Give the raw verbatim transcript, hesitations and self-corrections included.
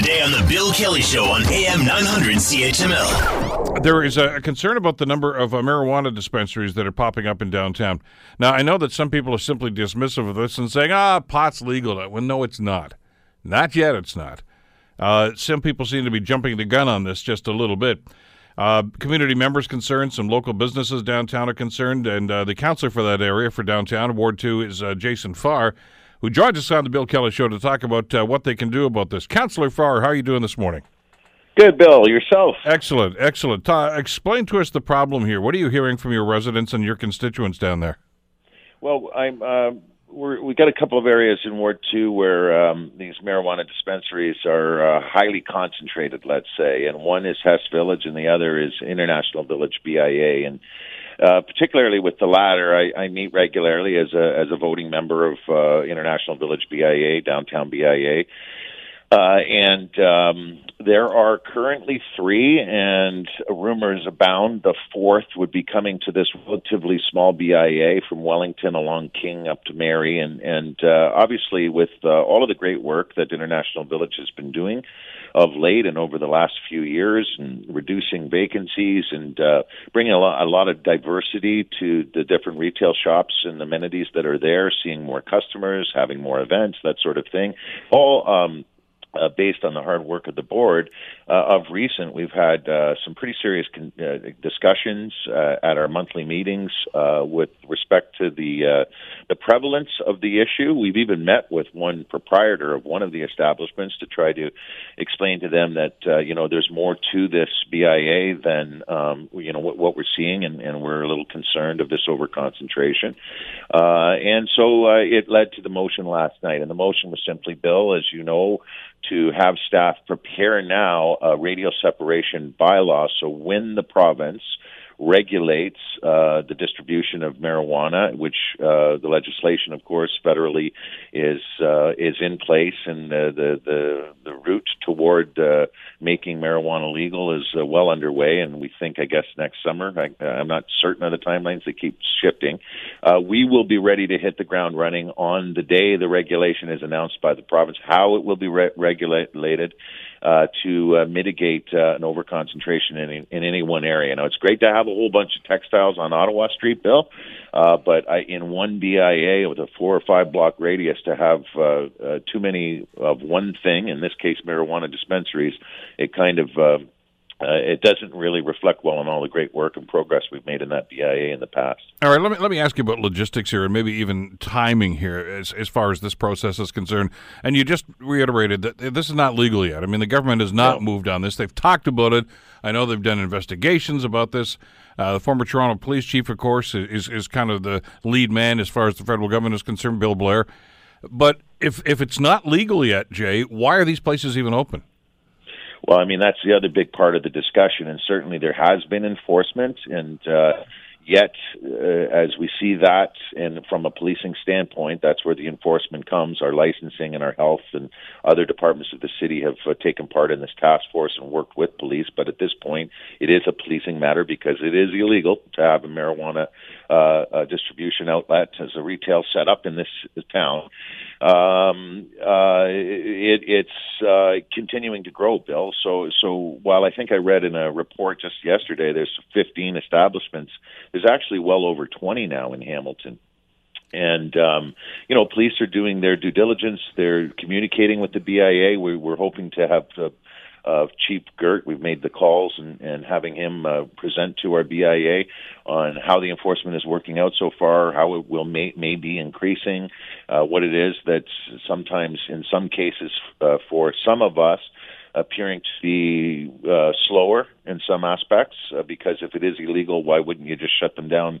Today on the Bill Kelly Show on A M nine hundred C H M L. There is a concern about the number of uh, marijuana dispensaries that are popping up in downtown. Now, I know that some people are simply dismissive of this and saying, ah, pot's legal. Well, no, it's not. Not yet, it's not. Uh, some people seem to be jumping the gun on this just a little bit. Uh, community members concerned, some local businesses downtown are concerned, and uh, the councillor for that area, for downtown, Ward two, is uh, Jason Farr, who joins us on the Bill Kelly Show to talk about uh, what they can do about this. Councillor Farr, how are you doing this morning? Good, Bill. Yourself? Excellent, excellent. Ta- explain to us the problem here. What are you hearing from your residents and your constituents down there? Well, I'm, uh, we're, we got a couple of areas in Ward two where um, these marijuana dispensaries are uh, highly concentrated, let's say, and one is Hess Village and the other is International Village B I A, and Uh, particularly with the latter, I, I meet regularly as a as a voting member of uh, International Village B I A, downtown B I A, uh, and um, there are currently three, and rumors abound. The fourth would be coming to this relatively small B I A from Wellington along King up to Mary, and and uh, obviously with uh, all of the great work that International Village has been doing of late and over the last few years, and reducing vacancies and uh, bringing a lot, a lot of diversity to the different retail shops and amenities that are there, seeing more customers, having more events, that sort of thing. All um, uh, based on the hard work of the board. Uh, of recent, we've had uh, some pretty serious con- uh, discussions uh, at our monthly meetings uh, with respect to the uh, the prevalence of the issue. We've even met with one proprietor of one of the establishments to try to explain to them that uh, you know there's more to this B I A than um, you know what, what we're seeing, and, and we're a little concerned of this overconcentration. Uh, and so uh, it led to the motion last night, and the motion was simply, Bill, as you know, to have staff prepare now a radial separation bylaw, so when the province regulates uh, the distribution of marijuana, which uh, the legislation, of course, federally is uh, is in place, and uh, the, the the route toward uh, making marijuana legal is uh, well underway, and we think, I guess, next summer. I, I'm not certain of the timelines; they keep shifting. Uh, we will be ready to hit the ground running on the day the regulation is announced by the province. How it will be re- regulated. Uh, to uh, mitigate uh, an overconcentration in, in any one area. Now, it's great to have a whole bunch of textiles on Ottawa Street, Bill, uh, but I, in one B I A with a four or five block radius, to have uh, uh, too many of one thing, in this case marijuana dispensaries, it kind of uh, uh, it doesn't really reflect well on all the great work and progress we've made in that B I A in the past. All right, let me let me ask you about logistics here, and maybe even timing here as as far as this process is concerned. And you just reiterated that this is not legal yet. I mean, the government has not no. moved on this. They've talked about it. I know they've done investigations about this. Uh, the former Toronto police chief, of course, is is kind of the lead man as far as the federal government is concerned, Bill Blair. But if if it's not legal yet, Jay, why are these places even open? Well, I mean, that's the other big part of the discussion, and certainly there has been enforcement, and uh, yet uh, as we see that, and from a policing standpoint, that's where the enforcement comes. Our licensing and our health and other departments of the city have uh, taken part in this task force and worked with police, but at this point, it is a policing matter because it is illegal to have a marijuana uh, uh, distribution outlet as a retail setup in this town. Um, uh, it, it's uh, continuing to grow, Bill. So, so while I think I read in a report just yesterday, there's fifteen establishments. There's actually well over twenty now in Hamilton. And, um, you know, police are doing their due diligence. They're communicating with the B I A. We were hoping to have the of Chief Gert. We've made the calls and, and having him uh, present to our B I A on how the enforcement is working out so far, how it will may, may be increasing, uh, what it is that's sometimes, in some cases, uh, for some of us, appearing to be uh, slower in some aspects, uh, because if it is illegal, why wouldn't you just shut them down?